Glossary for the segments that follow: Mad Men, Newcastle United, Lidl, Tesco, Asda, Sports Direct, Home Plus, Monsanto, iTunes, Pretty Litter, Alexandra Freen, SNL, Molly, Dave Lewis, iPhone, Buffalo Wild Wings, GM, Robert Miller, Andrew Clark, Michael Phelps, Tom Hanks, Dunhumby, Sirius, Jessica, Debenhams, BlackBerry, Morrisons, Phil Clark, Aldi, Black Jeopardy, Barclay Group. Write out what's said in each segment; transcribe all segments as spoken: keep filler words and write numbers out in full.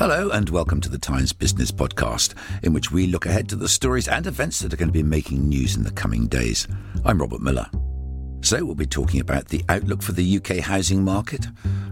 Hello and welcome to the Times Business Podcast, in which we look ahead to the stories and events that are going to be making news in the coming days. I'm Robert Miller. So we'll be talking about the outlook for the U K housing market,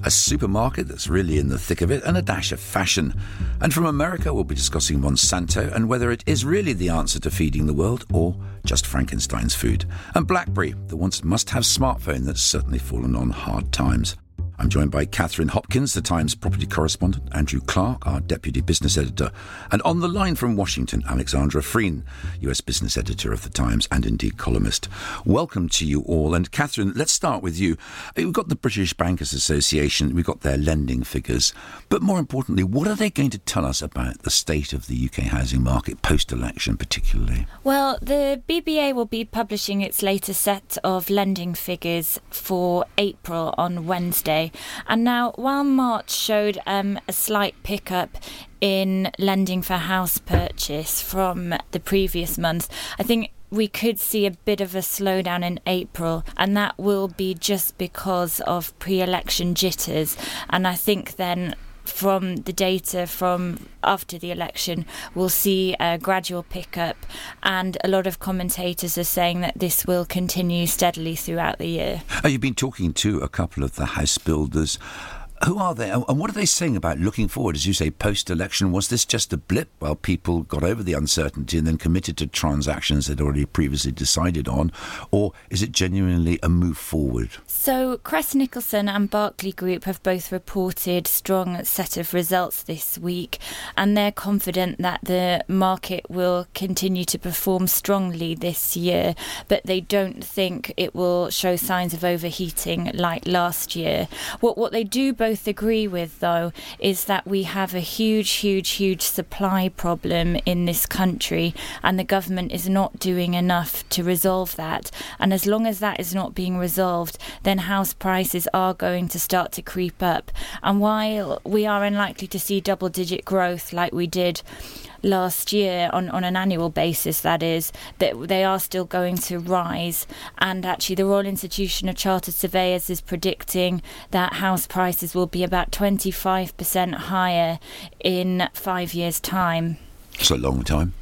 a supermarket that's really in the thick of it, and a dash of fashion. And from America, we'll be discussing Monsanto and whether it is really the answer to feeding the world or just Frankenstein's food. And BlackBerry, the once must-have smartphone that's certainly fallen on hard times. I'm joined by Catherine Hopkins, the Times property correspondent, Andrew Clark, our deputy business editor, and on the line from Washington, Alexandra Freen, U S business editor of the Times and indeed columnist. Welcome to you all. And Catherine, let's start with you. We've got the British Bankers Association, we've got their lending figures, but more importantly, what are they going to tell us about the state of the U K housing market post-election particularly? Well, the B B A will be publishing its latest set of lending figures for April on Wednesday. And now, while March showed um, a slight pickup in lending for house purchase from the previous month, I think we could see a bit of a slowdown in April, and that will be just because of pre-election jitters. And I think then, from the data from after the election, we'll see a gradual pickup, and a lot of commentators are saying that this will continue steadily throughout the year. Oh, you've been talking to a couple of the house builders. Who are they, and what are they saying about looking forward, as you say, post-election? Was this just a blip while people got over the uncertainty and then committed to transactions they'd already previously decided on, or is it genuinely a move forward? So Crest Nicholson and Barclay Group have both reported strong set of results this week, and they're confident that the market will continue to perform strongly this year, but they don't think it will show signs of overheating like last year. What what they do both Both agree with, though, is that we have a huge, huge, huge supply problem in this country, and the government is not doing enough to resolve that. And as long as that is not being resolved, then house prices are going to start to creep up. And while we are unlikely to see double-digit growth like we did last year on, on an annual basis, that is, that they are still going to rise. And actually, the Royal Institution of Chartered Surveyors is predicting that house prices will be about twenty-five percent higher in five years' time. It's a long time.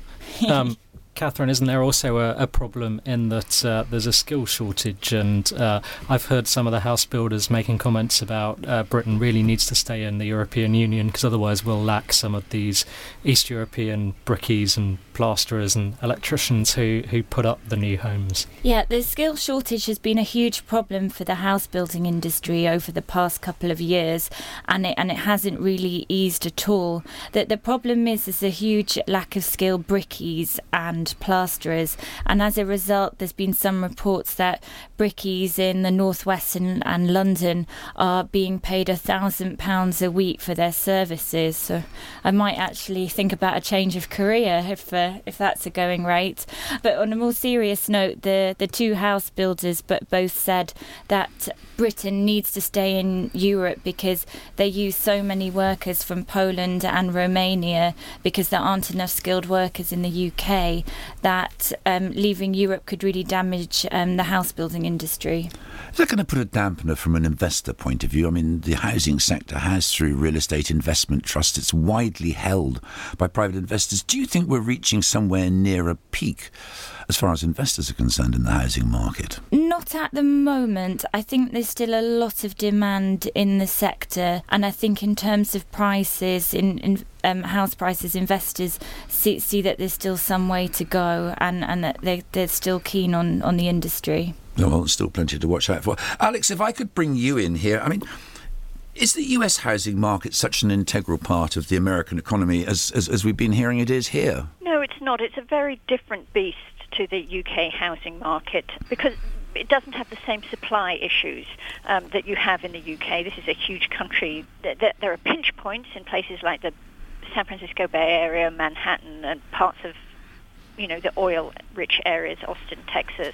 um, Catherine, isn't there also a, a problem in that uh, there's a skill shortage? And uh, I've heard some of the house builders making comments about uh, Britain really needs to stay in the European Union, because otherwise we'll lack some of these East European brickies and plasterers and electricians who, who put up the new homes. Yeah, the skill shortage has been a huge problem for the house building industry over the past couple of years, and it, and it hasn't really eased at all. The, the problem is there's a huge lack of skilled brickies and plasterers, and as a result there's been some reports that brickies in the northwest and, and London are being paid a thousand pounds a week for their services. So I might actually think about a change of career if uh, if that's a going rate. But on a more serious note, the the two house builders but both said that Britain needs to stay in Europe because they use so many workers from Poland and Romania because there aren't enough skilled workers in the U K. that um, leaving Europe could really damage um, the house building industry. Is that going to put a dampener from an investor point of view? I mean, the housing sector has, through real estate investment trusts, it's widely held by private investors. Do you think we're reaching somewhere near a peak as far as investors are concerned in the housing market? Not at the moment. I think there's still a lot of demand in the sector, and I think in terms of prices, in, in um, house prices, investors see, see that there's still some way to go, and, and that they, they're still keen on, on the industry. Well, still plenty to watch out for. Alex, if I could bring you in here, I mean, is the U S housing market such an integral part of the American economy as, as, as we've been hearing it is here? No, it's not. It's a very different beast to the U K housing market because it doesn't have the same supply issues um, that you have in the U K. This is a huge country. There are pinch points in places like the San Francisco Bay Area, Manhattan, and parts of you know, the oil-rich areas, Austin, Texas,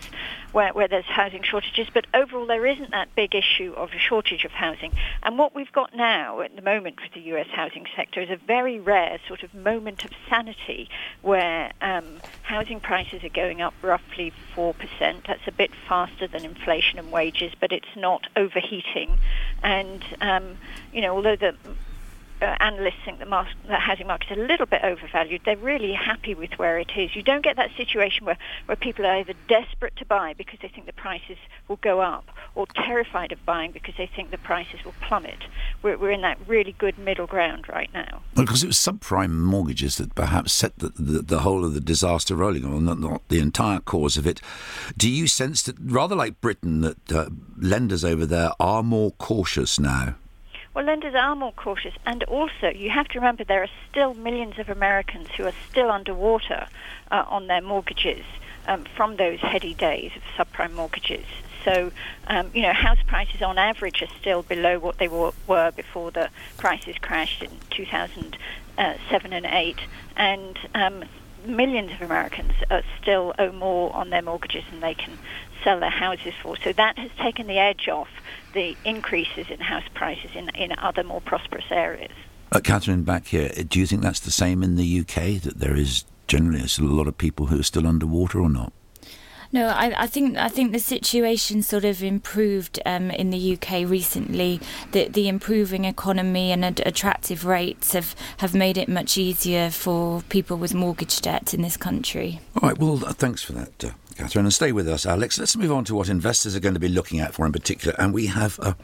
where, where there's housing shortages. But overall, there isn't that big issue of a shortage of housing. And what we've got now at the moment with the U S housing sector is a very rare sort of moment of sanity where um, housing prices are going up roughly four percent. That's a bit faster than inflation and wages, but it's not overheating. And, um, you know, although the Uh, analysts think the, mar- the housing market is a little bit overvalued, they're really happy with where it is. You don't get that situation where, where people are either desperate to buy because they think the prices will go up or terrified of buying because they think the prices will plummet. We're, we're in that really good middle ground right now. Well, because it was subprime mortgages that perhaps set the, the, the whole of the disaster rolling, well, not, not the entire cause of it. Do you sense that, rather like Britain, that uh, lenders over there are more cautious now? Well, lenders are more cautious, and also you have to remember there are still millions of Americans who are still underwater uh, on their mortgages um, from those heady days of subprime mortgages. So, um, you know, house prices on average are still below what they were, were before the prices crashed in two thousand seven and eight, and um, millions of Americans are still owe more on their mortgages than they can sell their houses for. So that has taken the edge off the increases in house prices in, in other more prosperous areas. Uh, Catherine, back here, do you think that's the same in the U K, that there is generally still a lot of people who are still underwater or not? No, I, I think I think the situation sort of improved um, in the U K recently. The, the improving economy and ad- attractive rates have, have made it much easier for people with mortgage debt in this country. All right, well, uh, thanks for that, uh, Catherine. And stay with us, Alex. Let's move on to what investors are going to be looking out for in particular. And we have a,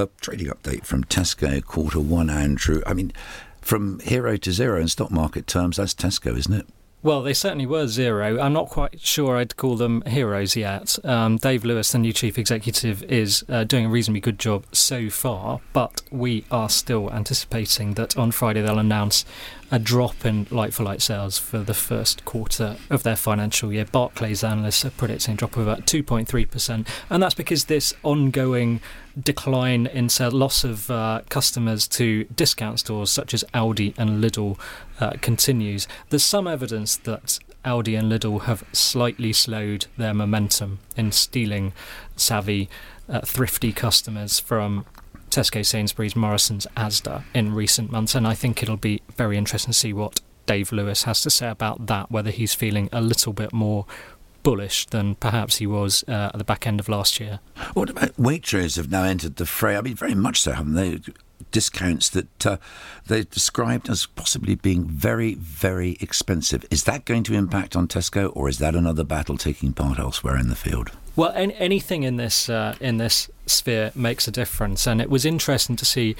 a trading update from Tesco, quarter one, Andrew. I mean, from hero to zero in stock market terms, that's Tesco, isn't it? Well, they certainly were zero. I'm not quite sure I'd call them heroes yet. Um, Dave Lewis, the new chief executive, is uh, doing a reasonably good job so far, but we are still anticipating that on Friday they'll announce a drop in like-for-like sales for the first quarter of their financial year. Barclays analysts are predicting a drop of about two point three percent, and that's because this ongoing decline in sales, loss of uh, customers to discount stores such as Aldi and Lidl uh, continues. There's some evidence that Aldi and Lidl have slightly slowed their momentum in stealing savvy, uh, thrifty customers from Tesco, Sainsbury's, Morrisons, Asda in recent months, and I think it'll be very interesting to see what Dave Lewis has to say about that, whether he's feeling a little bit more bullish than perhaps he was uh, at the back end of last year. What about Waitrose have now entered the fray? I mean, very much so, haven't they? Discounts that uh, they described as possibly being very, very expensive. Is that going to impact on Tesco, or is that another battle taking part elsewhere in the field? Well, any, anything in this uh, in this sphere makes a difference, and it was interesting to see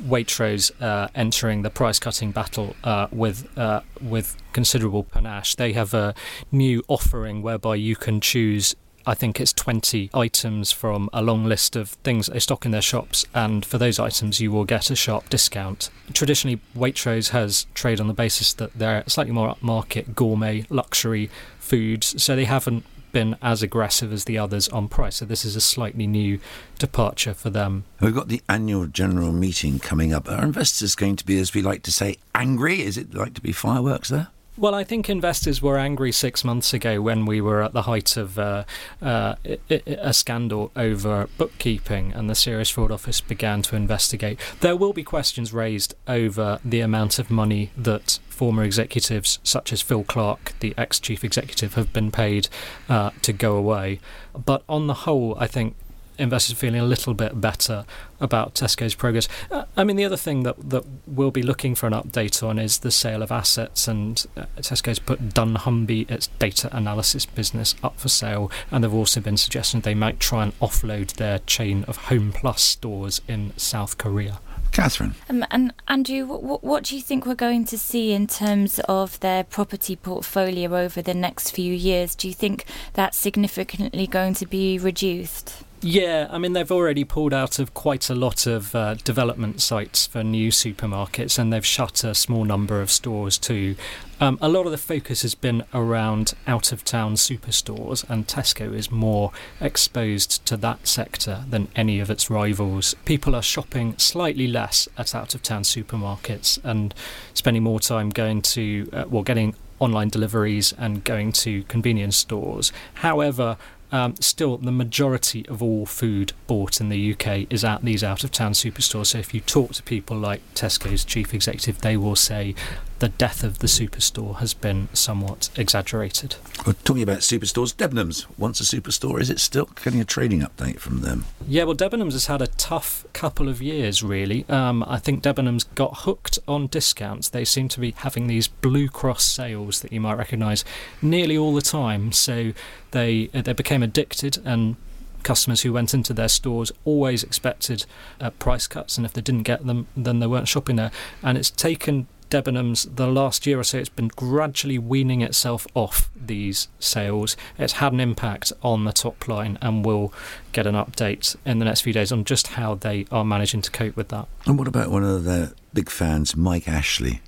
Waitrose uh, entering the price-cutting battle uh, with uh, with considerable panache. They have a new offering whereby you can choose, I think it's twenty items from a long list of things they stock in their shops, and for those items you will get a sharp discount. Traditionally, Waitrose has traded on the basis that they're slightly more upmarket, gourmet, luxury foods, so they haven't been as aggressive as the others on price, so this is a slightly new departure for them. We've got the annual general meeting coming up. Are investors going to be, as we like to say, angry? Is it like to be fireworks there? Well, I think investors were angry six months ago when we were at the height of uh, uh, a scandal over bookkeeping and the Serious Fraud Office began to investigate. There will be questions raised over the amount of money that former executives such as Phil Clark, the ex-chief executive, have been paid uh, to go away. But on the whole, I think investors feeling a little bit better about Tesco's progress. Uh, I mean, the other thing that, that we'll be looking for an update on is the sale of assets, and uh, Tesco's put Dunhumby, its data analysis business, up for sale, and there have also been suggestions they might try and offload their chain of Home Plus stores in South Korea. Catherine. Um, and Andrew, what, what do you think we're going to see in terms of their property portfolio over the next few years? Do you think that's significantly going to be reduced? Yeah, I mean, they've already pulled out of quite a lot of uh, development sites for new supermarkets, and they've shut a small number of stores too. Um, a lot of the focus has been around out-of-town superstores, and Tesco is more exposed to that sector than any of its rivals. People are shopping slightly less at out-of-town supermarkets and spending more time going to, uh, well, getting online deliveries and going to convenience stores. However, Um, still, the majority of all food bought in the U K is at these out-of-town superstores. So if you talk to people like Tesco's chief executive, they will say the death of the superstore has been somewhat exaggerated. We're talking about superstores. Debenhams, once a superstore, is it still? Getting a trading update from them? Yeah, well, Debenhams has had a tough couple of years, really. Um, I think Debenhams got hooked on discounts. They seem to be having these Blue Cross sales that you might recognise nearly all the time. So they they became addicted, and customers who went into their stores always expected uh, price cuts, and if they didn't get them, then they weren't shopping there. And it's taken Debenhams the last year or so, it's been gradually weaning itself off these sales. It's had an impact on the top line, and we'll get an update in the next few days on just how they are managing to cope with that. And what about one of their big fans, Mike Ashley?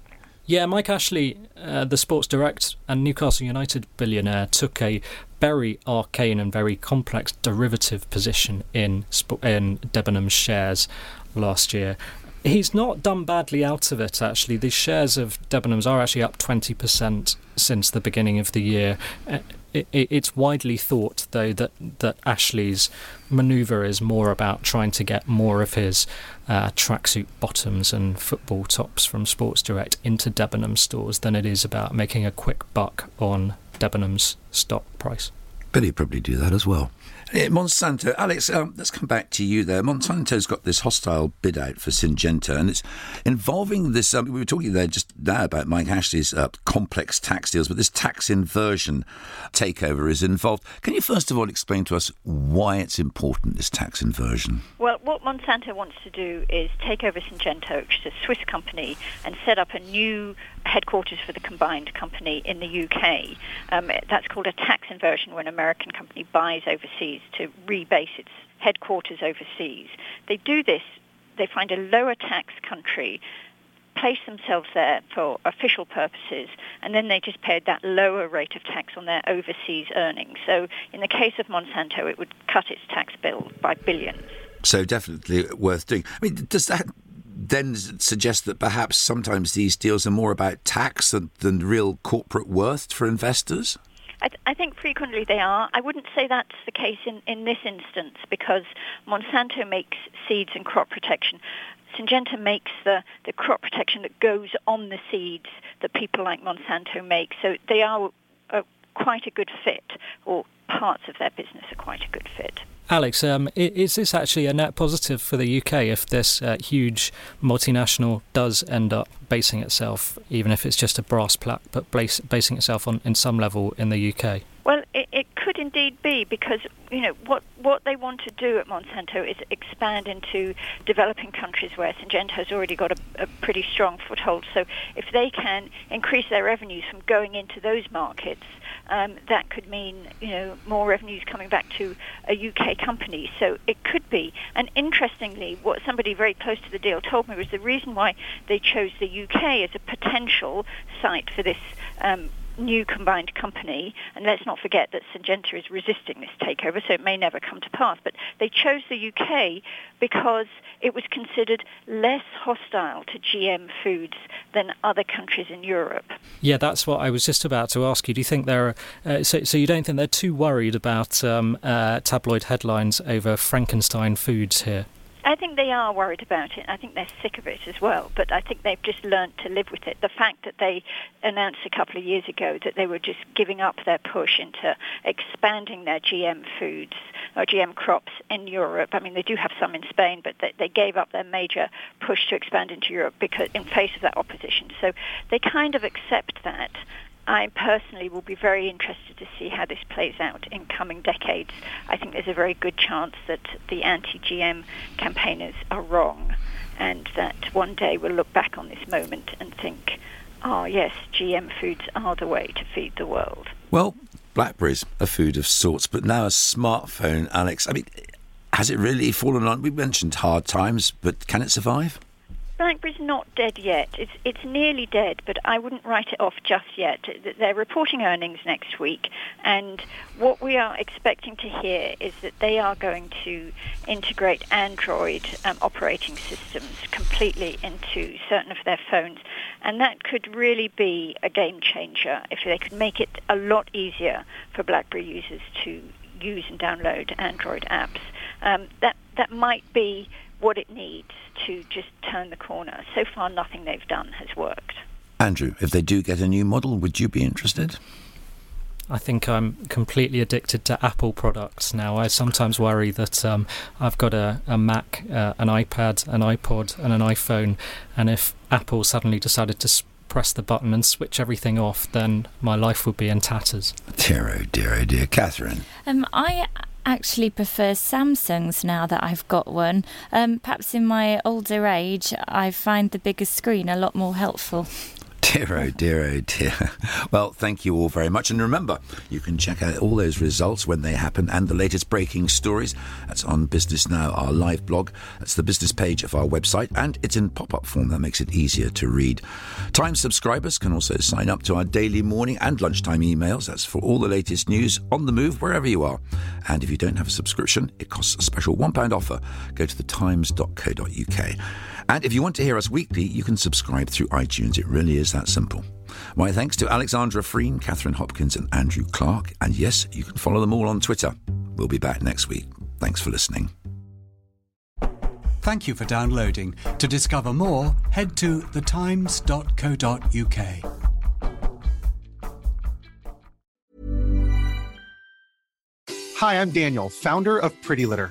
Yeah, Mike Ashley, uh, the Sports Direct and Newcastle United billionaire, took a very arcane and very complex derivative position in in Debenhams shares last year. He's not done badly out of it, actually. The shares of Debenhams are actually up twenty percent since the beginning of the year. It, it, it's widely thought, though, that, that Ashley's manoeuvre is more about trying to get more of his uh, tracksuit bottoms and football tops from Sports Direct into Debenhams stores than it is about making a quick buck on Debenhams stock price. But he'd probably do that as well. Monsanto, Alex, um, let's come back to you there. Monsanto's got this hostile bid out for Syngenta, and it's involving this, um, we were talking there just now about Mike Ashley's uh, complex tax deals, but this tax inversion takeover is involved. Can you first of all explain to us why it's important, this tax inversion? Well, what Monsanto wants to do is take over Syngenta, which is a Swiss company, and set up a new headquarters for the combined company in the U K. Um, that's called a tax inversion, when an American company buys overseas to rebase its headquarters overseas. They do this, they find a lower tax country, place themselves there for official purposes, and then they just pay that lower rate of tax on their overseas earnings. So in the case of Monsanto, it would cut its tax bill by billions. So definitely worth doing. I mean, does that then suggest that perhaps sometimes these deals are more about tax than, than real corporate worth for investors? I, th- I think frequently they are. I wouldn't say that's the case in, in this instance, because Monsanto makes seeds and crop protection. Syngenta makes the, the crop protection that goes on the seeds that people like Monsanto make. So they are a, quite a good fit, or parts of their business are quite a good fit. Alex, um, is this actually a net positive for the U K if this uh, huge multinational does end up basing itself, even if it's just a brass plaque, but base, basing itself on in some level in the U K? Well, it, it could indeed be, because you know what what they want to do at Monsanto is expand into developing countries where Syngenta has already got a, a pretty strong foothold. So if they can increase their revenues from going into those markets, Um, that could mean, you know, more revenues coming back to a U K company. So it could be. And interestingly, what somebody very close to the deal told me was the reason why they chose the U K as a potential site for this um, new combined company, and let's not forget that Syngenta is resisting this takeover, so it may never come to pass, but they chose the U K because it was considered less hostile to G M foods than other countries in Europe. Yeah, that's what I was just about to ask you. Do you think there are, uh, so, so you don't think they're too worried about um, uh, tabloid headlines over Frankenstein foods here? I think they are worried about it. I think they're sick of it as well, but I think they've just learnt to live with it. The fact that they announced a couple of years ago that they were just giving up their push into expanding their G M foods or G M crops in Europe. I mean, they do have some in Spain, but they, they gave up their major push to expand into Europe because in face of that opposition. So they kind of accept that. I personally will be very interested to see how this plays out in coming decades. I think there's a very good chance that the anti-G M campaigners are wrong and that one day we'll look back on this moment and think, oh yes, G M foods are the way to feed the world. Well, BlackBerry's a food of sorts, but now a smartphone, Alex. I mean, has it really fallen on? We mentioned hard times, but can it survive? BlackBerry's not dead yet. It's it's nearly dead, but I wouldn't write it off just yet. They're reporting earnings next week, and what we are expecting to hear is that they are going to integrate Android um, operating systems completely into certain of their phones, and that could really be a game changer if they could make it a lot easier for BlackBerry users to use and download Android apps. Um, that that might be what it needs to just turn the corner. So far, nothing they've done has worked. Andrew, if they do get a new model, would you be interested? I think I'm completely addicted to Apple products now. I sometimes worry that um, I've got a, a Mac, uh, an iPad, an iPod and an iPhone, and if Apple suddenly decided to sp- press the button and switch everything off, then my life would be in tatters. Dear, oh dear, oh dear. Catherine? Um, I... actually prefer Samsungs now that I've got one. Um, perhaps in my older age, I find the bigger screen a lot more helpful. Dear, oh dear, oh dear. Well, thank you all very much. And remember, you can check out all those results when they happen and the latest breaking stories. That's on Business Now, our live blog. That's the business page of our website, and it's in pop-up form. That makes it easier to read. Times subscribers can also sign up to our daily morning and lunchtime emails. That's for all the latest news on the move, wherever you are. And if you don't have a subscription, it costs a special one pound offer. Go to the times dot co dot uk. And if you want to hear us weekly, you can subscribe through iTunes. It really is that simple. My thanks to Alexandra Freen, Catherine Hopkins and Andrew Clark. And yes, you can follow them all on Twitter. We'll be back next week. Thanks for listening. Thank you for downloading. To discover more, head to the times dot co dot uk. Hi, I'm Daniel, founder of Pretty Litter.